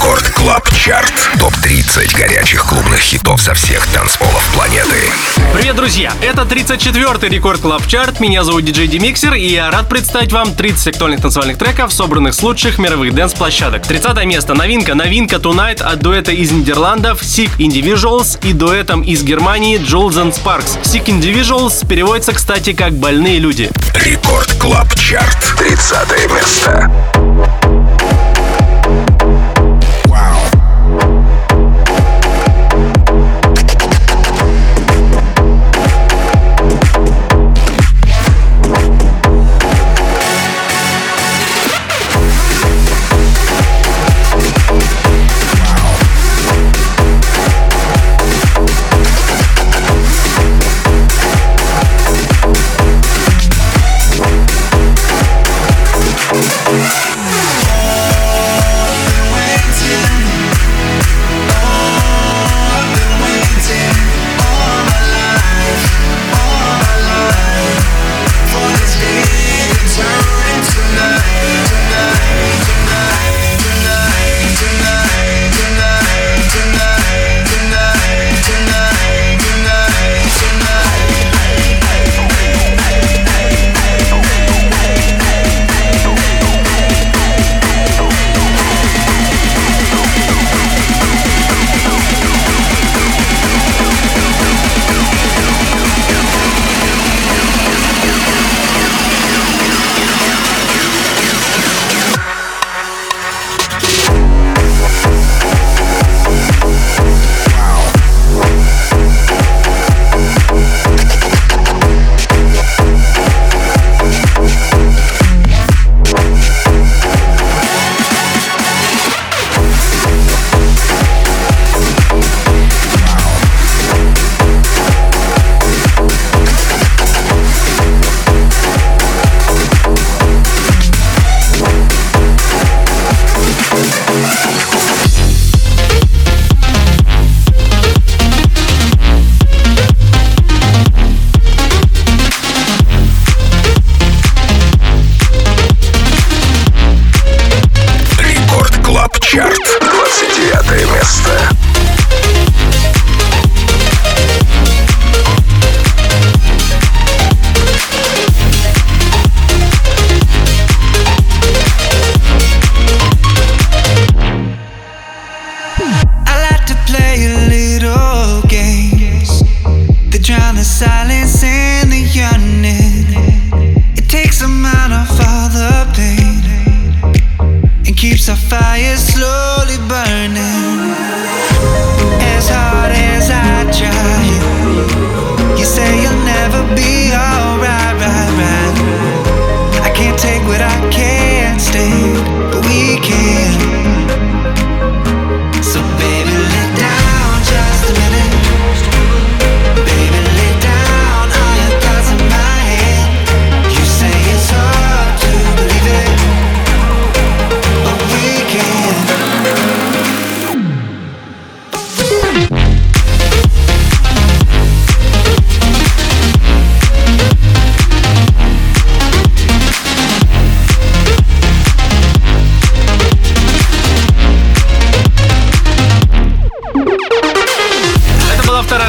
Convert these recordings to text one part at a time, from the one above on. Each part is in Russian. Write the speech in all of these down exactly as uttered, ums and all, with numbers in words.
Рекорд Клаб Чарт. Топ тридцать горячих клубных хитов со всех танцполов планеты. Привет, друзья! Это тридцать четвёртый Рекорд Клаб Чарт. Меня зовут диджей DMixer, и я рад представить вам тридцать актуальных танцевальных треков, собранных с лучших мировых дэнс-площадок. тридцатое место. Новинка. Новинка Tonight от дуэта из Нидерландов Sick Individuals и дуэтом из Германии Jules and Sparks. Sick Individuals переводится, кстати, как «больные люди». Рекорд Клаб Чарт. тридцатое место.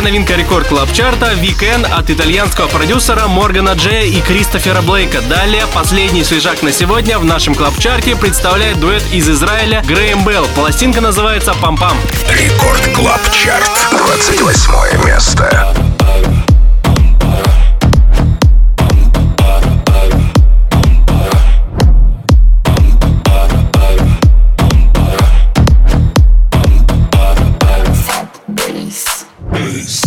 Новинка Рекорд Клаб Чарта «Вик Энн» от итальянского продюсера Моргана Джея и Кристофера Блейка. Далее последний свежак на сегодня в нашем Клаб Чарте представляет дуэт из Израиля Грэйм Белл. Пластинка называется «Пам-пам». Рекорд Клаб Чарт. двадцать восьмое место. Peace.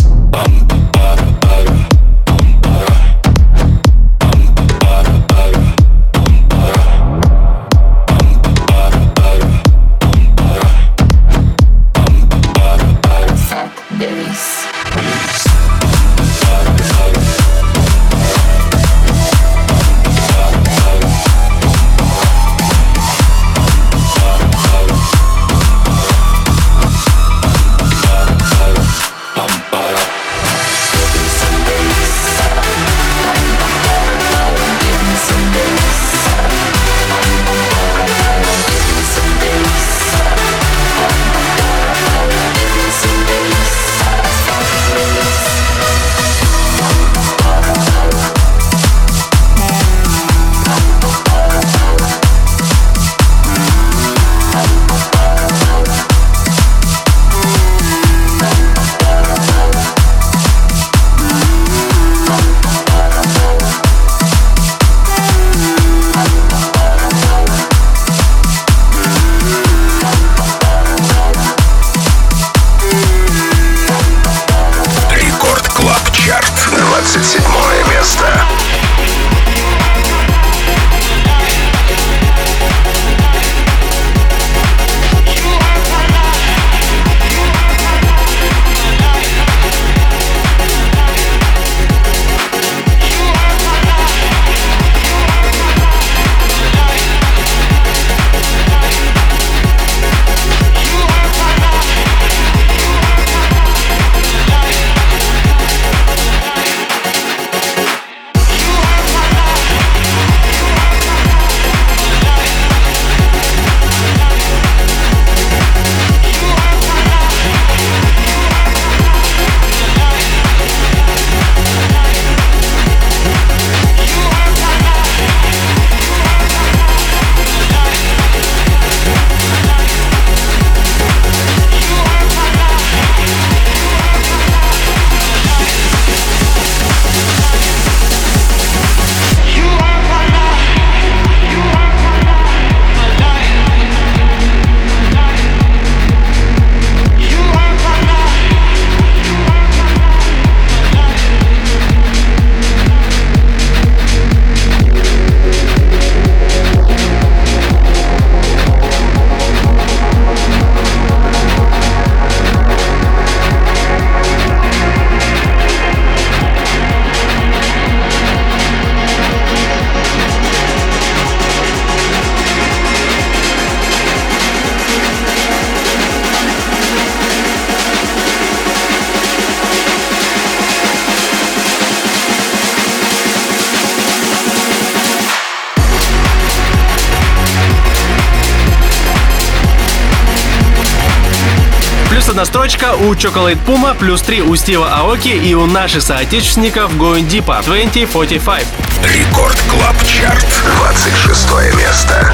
Плюс одна строчка у Chocolate Puma, плюс три у Стива Аоки и у наших соотечественников Going Deeper, двадцать сорок пять. Рекорд Клаб Чарт, двадцать шестое место.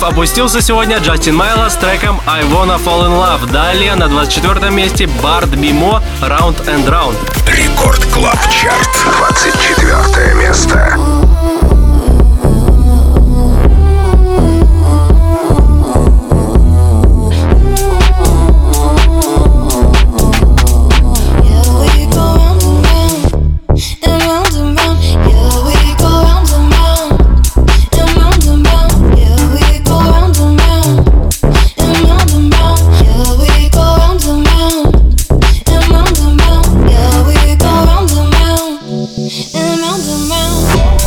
Опустился сегодня Джастин Майло с треком I Wanna Fall In Love. Далее на двадцать четвёртом месте Bart B More, Round and Round. Рекорд Клаб Чарт, двадцать четвёртое место. Round and round.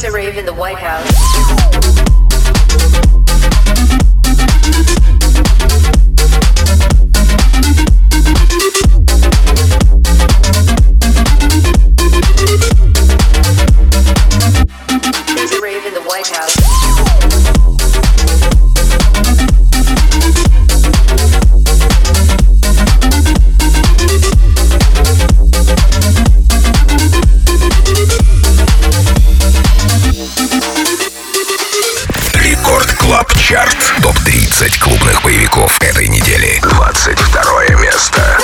There's a rave in the White House. тридцать клубных боевиков этой недели. двадцать второе место.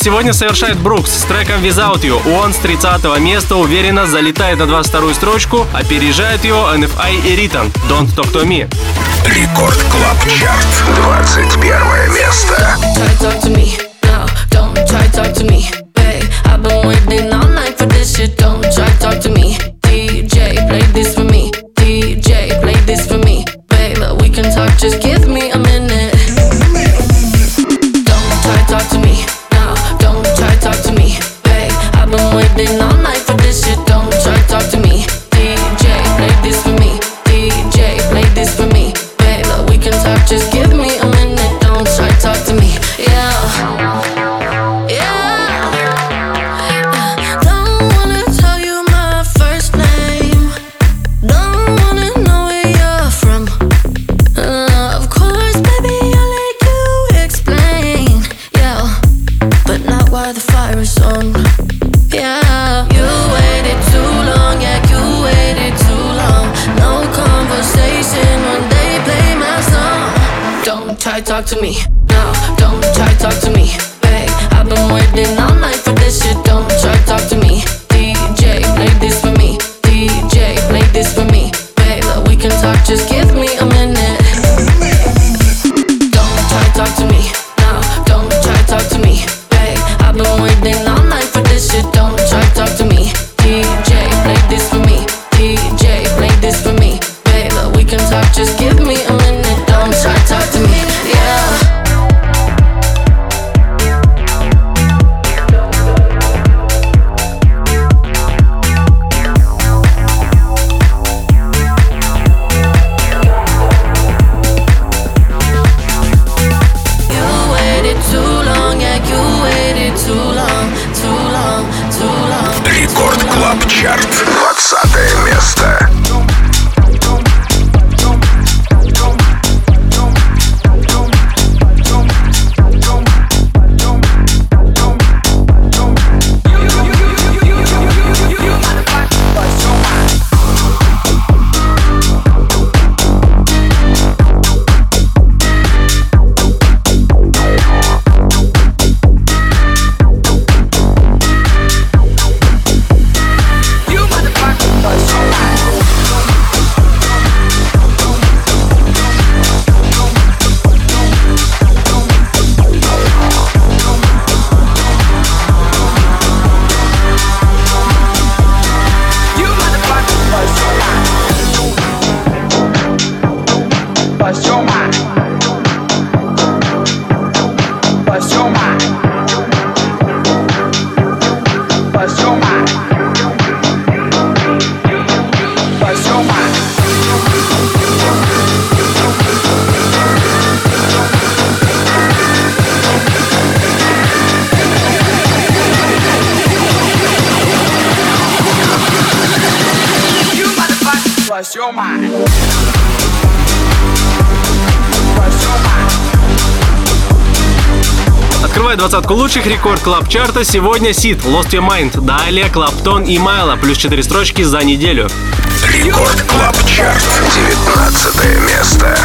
Сегодня совершает Брукс с треком Without You. Он с тридцатого места уверенно залетает на двадцать вторую строчку, опережает ее эн эф ай и Riton. Don't Talk To Me. Рекорд Клаб Чарт. двадцать первое место. Talk to me, no, don't try to talk to me, babe, I've been waiting all night for this shit, don't try to talk to me, ди джей, play this for me, ди джей, play this for me, babe, we can talk, just give me a minute, don't try to talk to me, no, don't try to talk to me, babe, I've been waiting all night for this shit, don't try to talk to me, ди джей, play this for me, ди джей, play this for me, babe, we can talk, just give me a minute, don't try to talk to me. Yeah. lost your mind. Lost your mind. Открывает двадцатку лучших рекорд клаб чарта сегодня Сид, Lost Your Mind. Далее Claptone и Mylo, плюс четыре строчки за неделю. Рекорд клаб чарт, девятнадцатое место.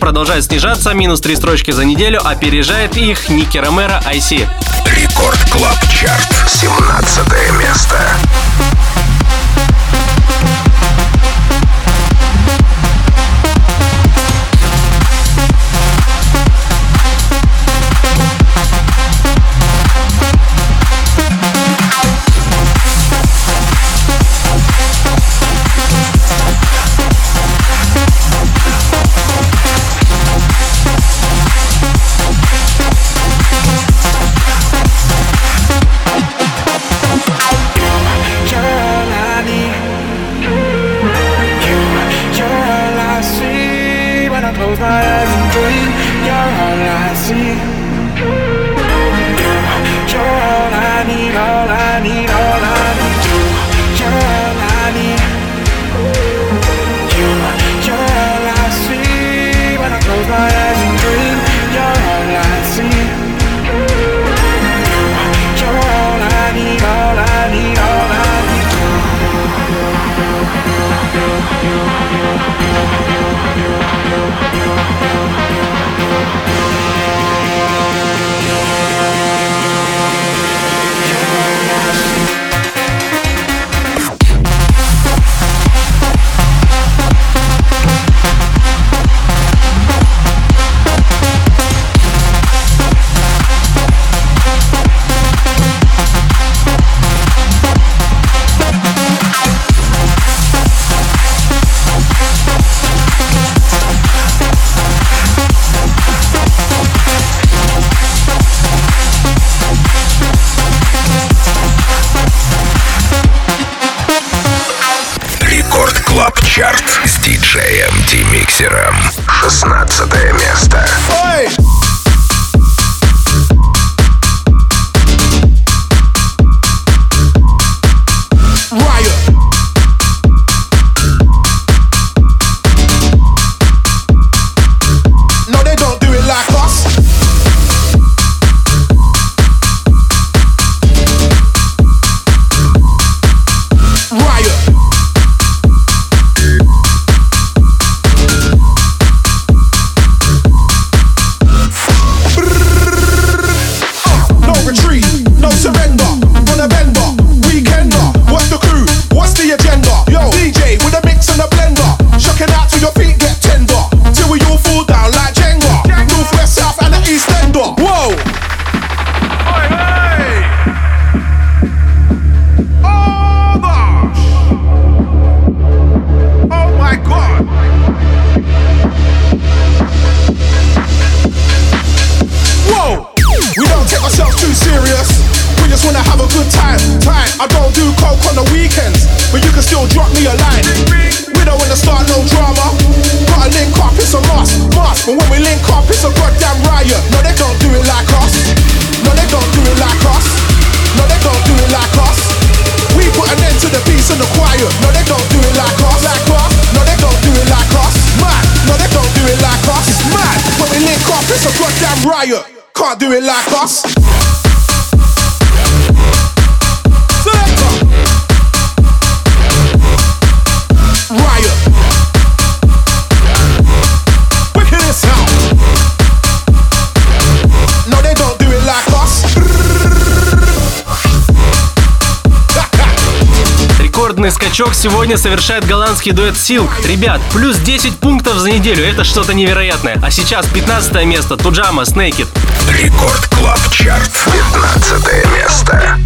Продолжает снижаться, минус три строчки за неделю, опережает их Никки Ромеро, ай си. Рекорд Клаб Чарт, семнадцатое место. DMixer. шестнадцатое место. Ой! Скачок сегодня совершает голландский дуэт Silk. Ребят, плюс десять пунктов за неделю. Это что-то невероятное. А сейчас пятнадцатое место. Tujamo, Naked. Рекорд Клаб Чарт. пятнадцатое место.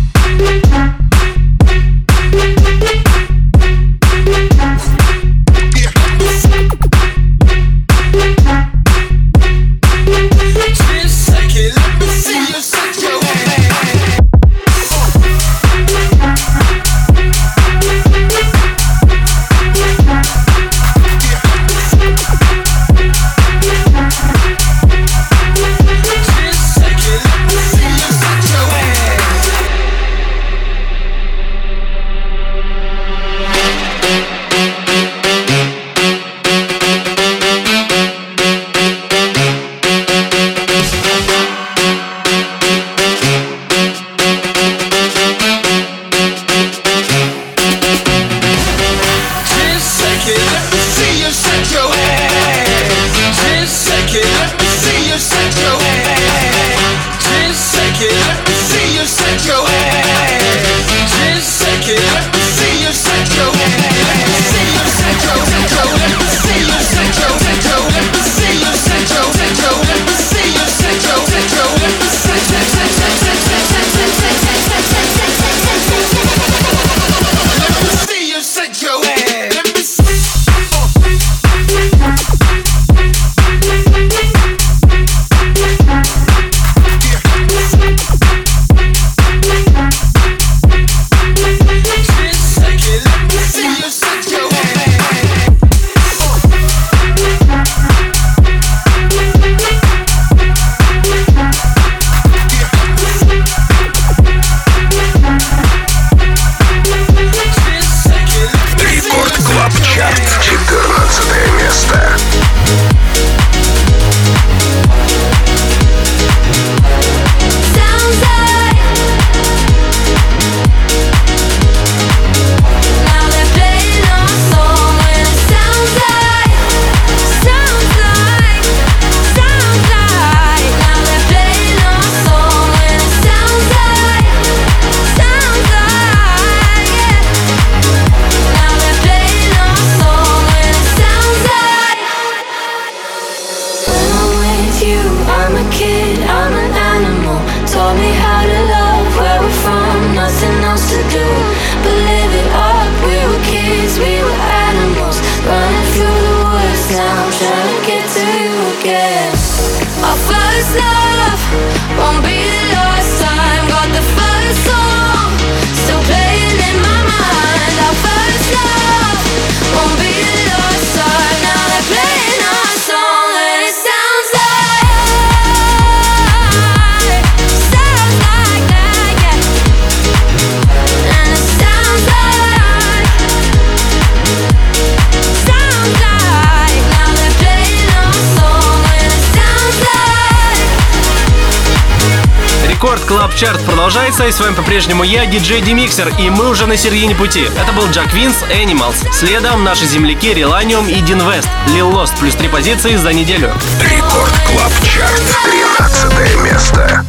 Топ-чарт продолжается, и с вами по-прежнему я, ди джей DMixer, и мы уже на середине пути. Это был Jack Wins, Animals. Следом наши земляки Relanium и Deen West. Leel Lost плюс три позиции за неделю. Рекорд Клаб Чарт, тринадцатое место.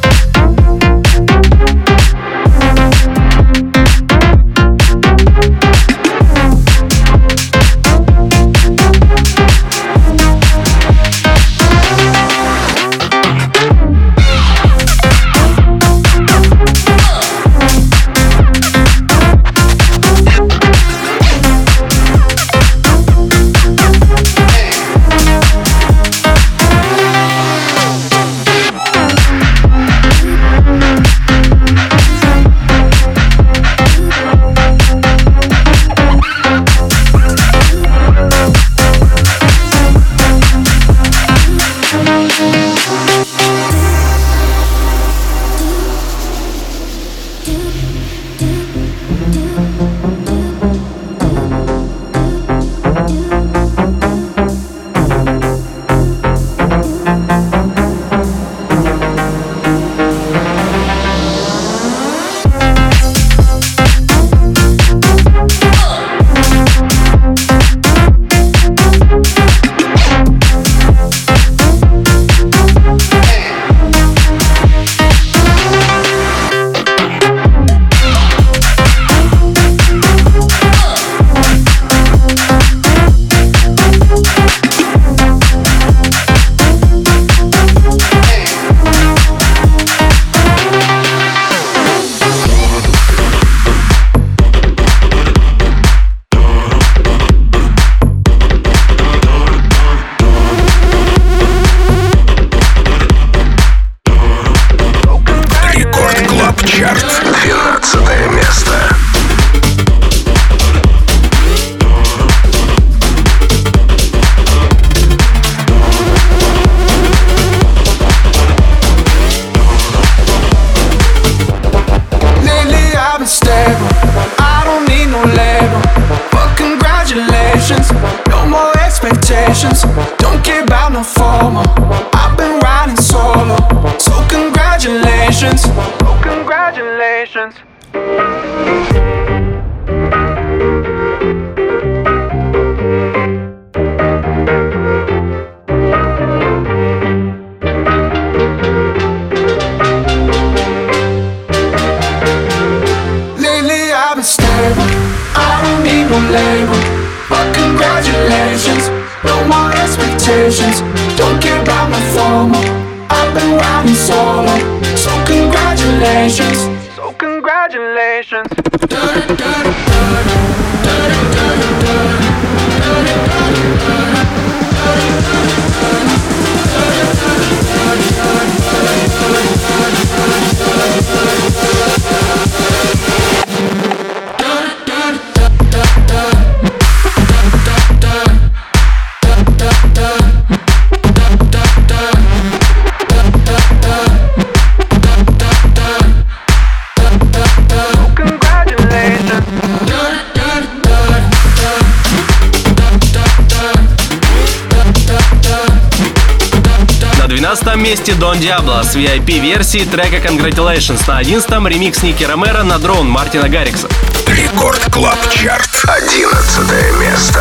Дон Диабло с ви ай пи-версии трека Congratulations. На одиннадцатом ремикс Никки Ромеро на Drone Мартина Гаррикса. Рекорд Клаб Чарт. Одиннадцатое место.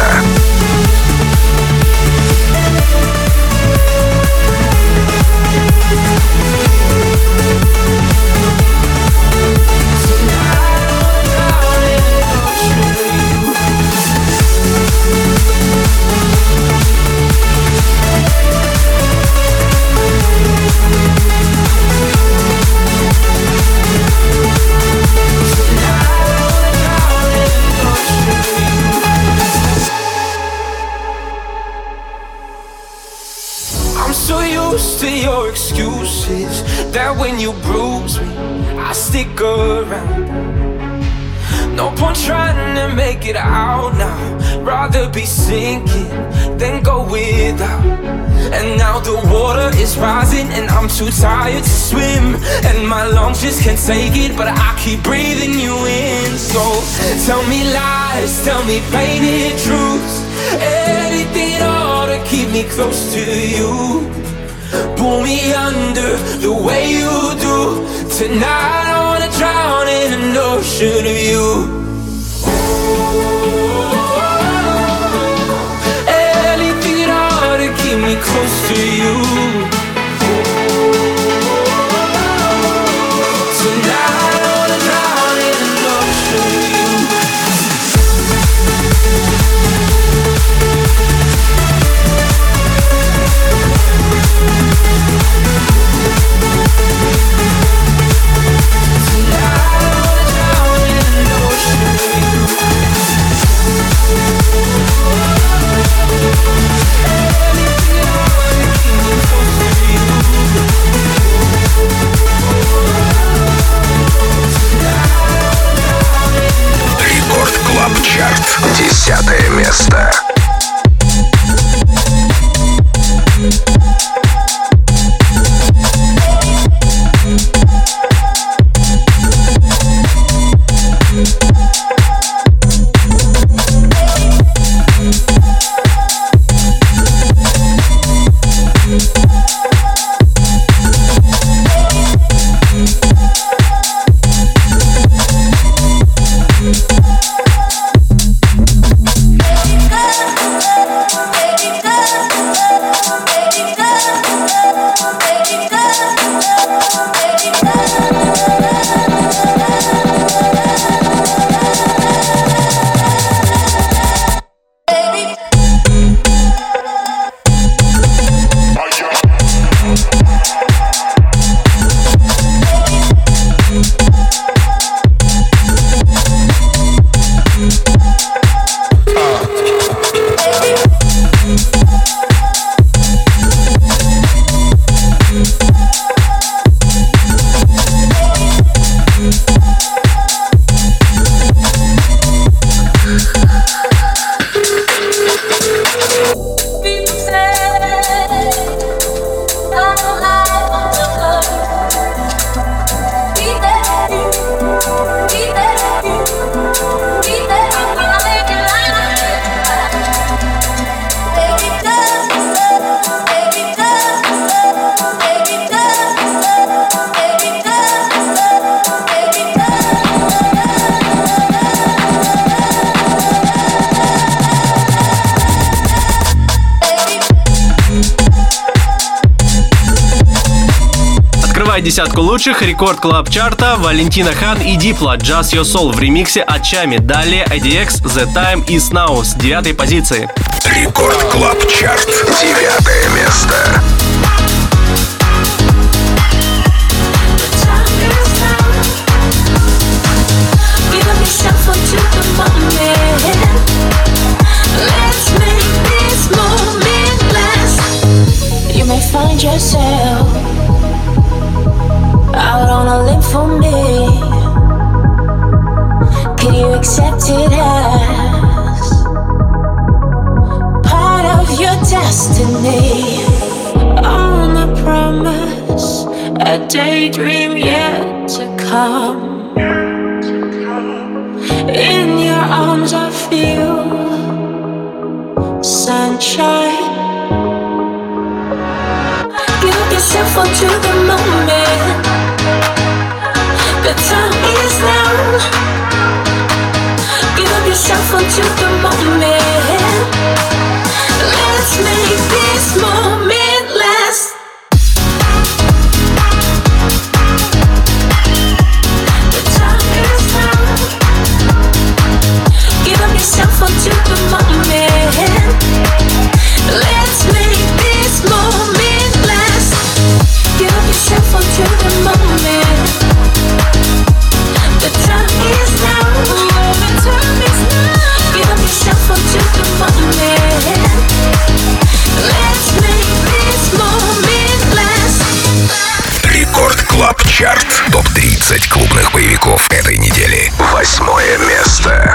Excuses that when you bruise me, I stick around. No point trying to make it out now. Rather be sinking than go without. And now the water is rising and I'm too tired to swim. And my lungs just can't take it, but I keep breathing you in. So tell me lies, tell me painted truths, anything at all to keep me close to you. pull me under the way you do. Tonight I wanna drown in an ocean of you. Anything at all to keep me close to you. Tonight I wanna drown in an ocean of you. Tonight I wanna drown in an ocean of you. Anything at all to keep me close to you. Рекорд Клаб Чарт, десятое место. Десятку лучших рекорд клаб чарта Валентино Хан и Дипла Just Your Soul в ремиксе от Чами. Далее и ди экс The Time Is Now с девятой позиции. Рекорд клаб чарт, девятое место. You may find yourself out on a limb for me. Can you accept it as part of your destiny? On a promise, a daydream yet to come. In your arms I feel sunshine. Give yourself onto the moment. The time is now. Give up yourself until the moment. Let's make this moment last. The time is now. Give up yourself until the moment. Let's make this moment last. Give up yourself until the moment. The time is now. The time is now. Give up yourself until the moment. Let's make this moment last. Рекорд Клаб Чарт. Топ тридцать клубных боевиков этой недели. Восьмое место.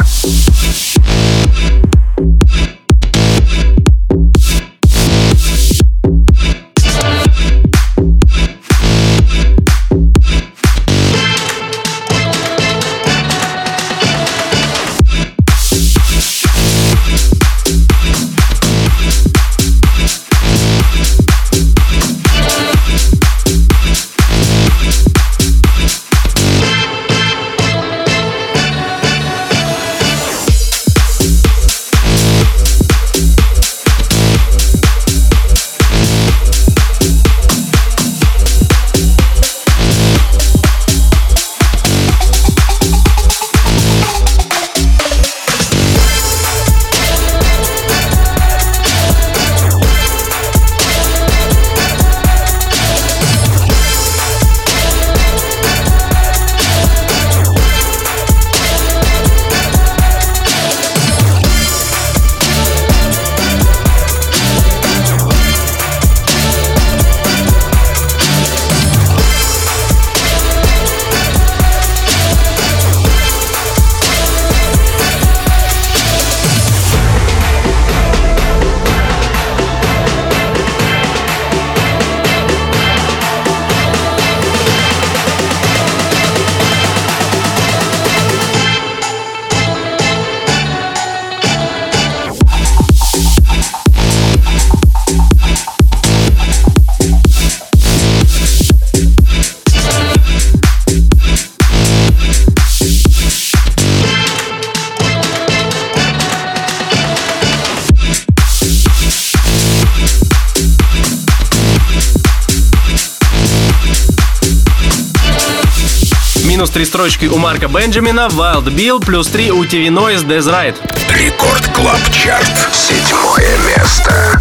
минус три строчки у Марка Бенджамина, Wild Bill, плюс три у ти ви Noise, That's Right. Рекорд Клаб Чарт, седьмое место.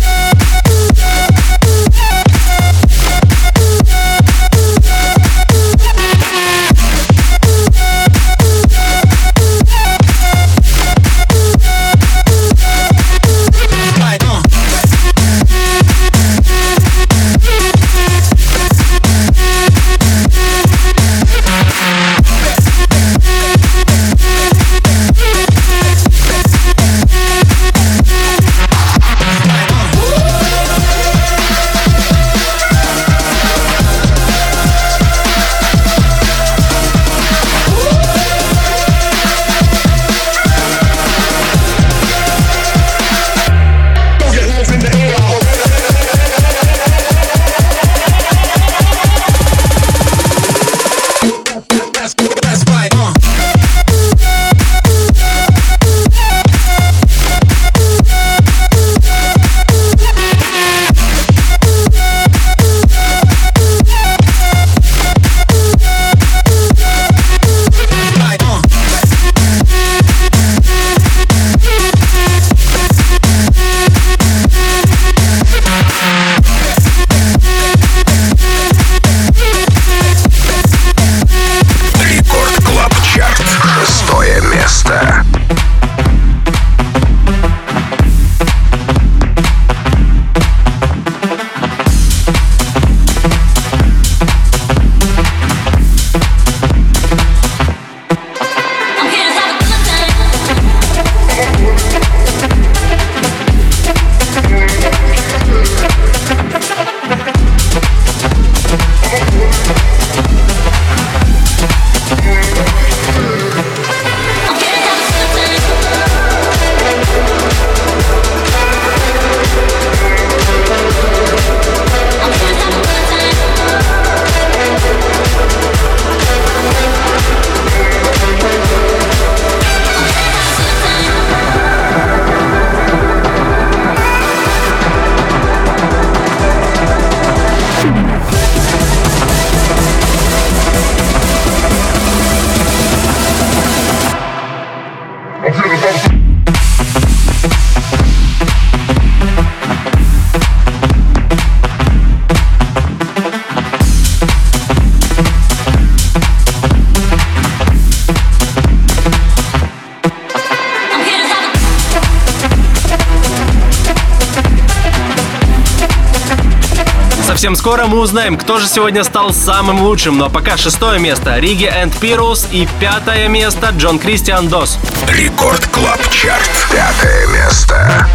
Совсем скоро мы узнаем, кто же сегодня стал самым лучшим. Но пока шестое место Риги энд Пирус и пятое место Джон Кристиан Дос. Рекорд Клаб Чарт. Пятое место.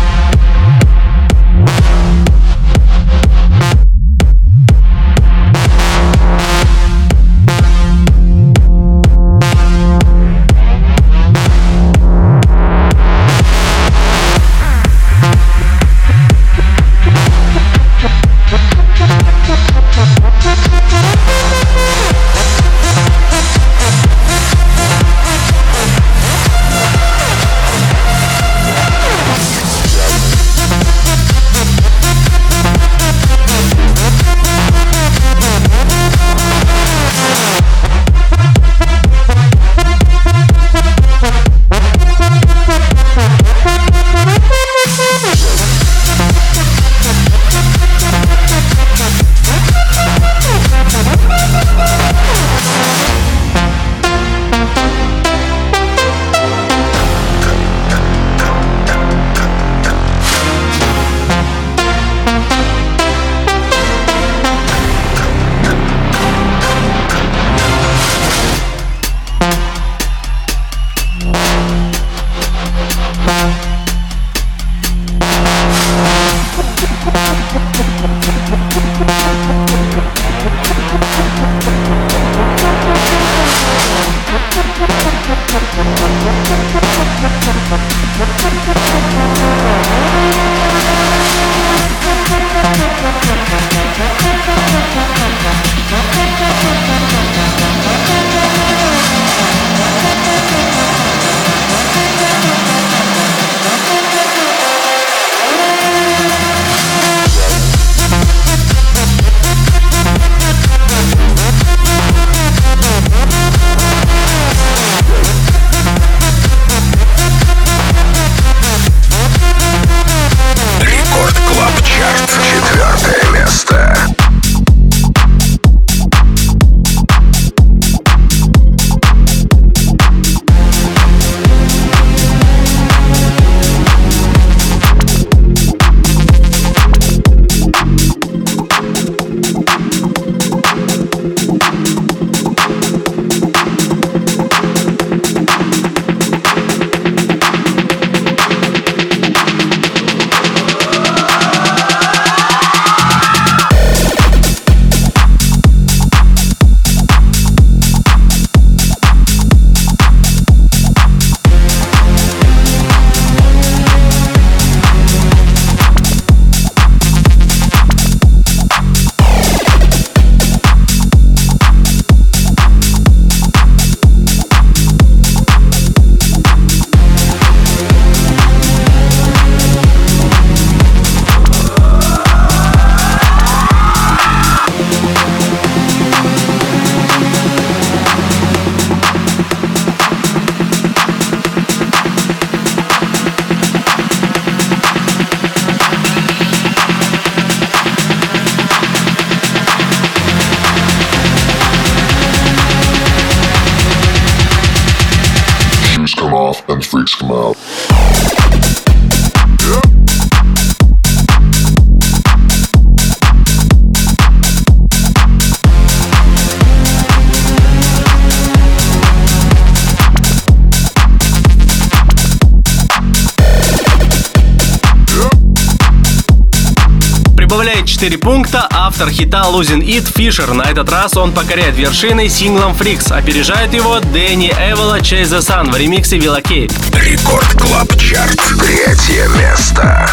off and freaks come out. Добавляет четыре пункта автор хита Losing It Fisher. На этот раз он покоряет вершины синглом Freaks. Опережает его Дэнни Эвола Chase the Sun в ремиксе Вилла Кей. Рекорд Клаб Чарт. Третье место.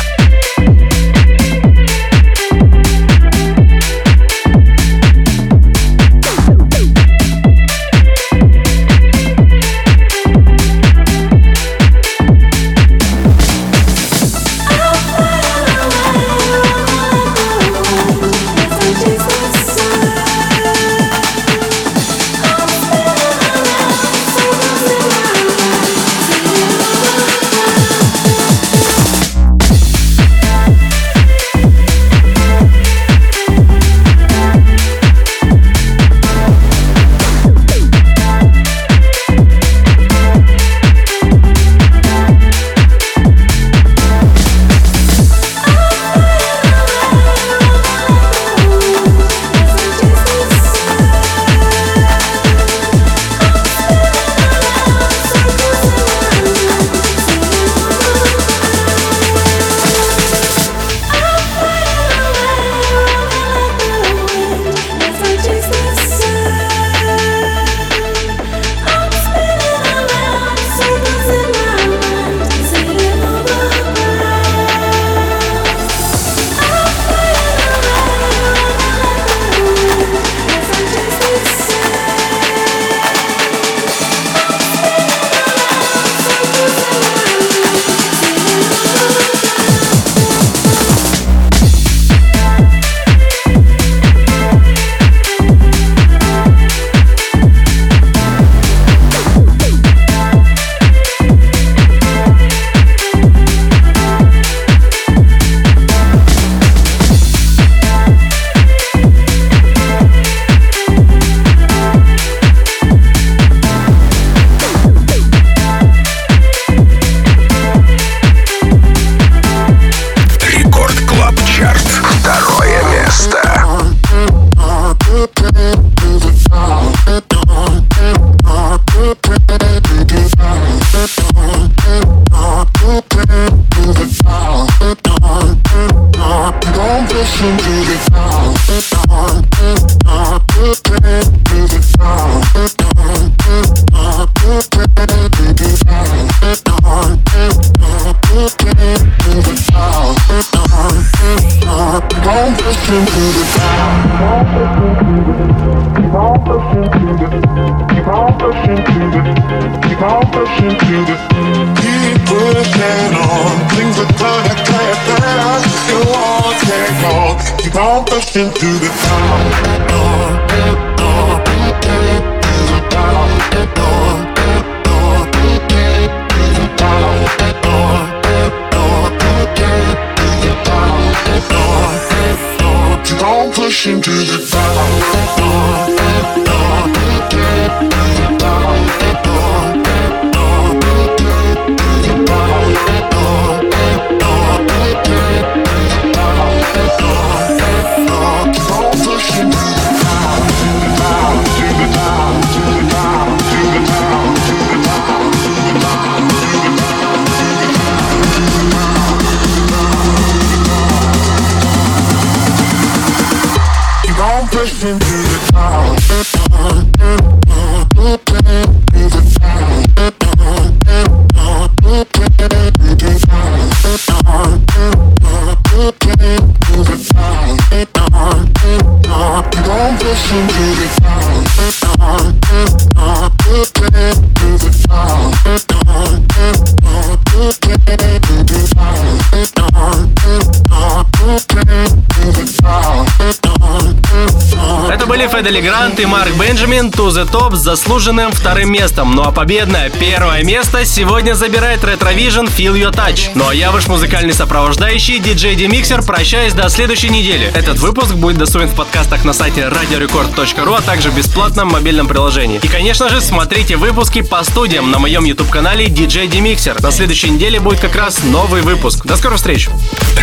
Дели Грант и Марк Бенджамин «To the Top» с заслуженным вторым местом. Ну а победное первое место сегодня забирает Ретровижн «Feel Your Touch». Ну а я, ваш музыкальный сопровождающий, ди джей DMixer, прощаюсь до следующей недели. Этот выпуск будет доступен в подкастах на сайте радио рекорд точка ру, а также в бесплатном мобильном приложении. И, конечно же, смотрите выпуски по студиям на моем YouTube-канале ди джей DMixer. На следующей неделе будет как раз новый выпуск. До скорых встреч!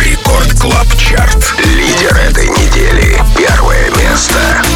Рекорд Клаб Чарт. Лидер этой недели. Первое место.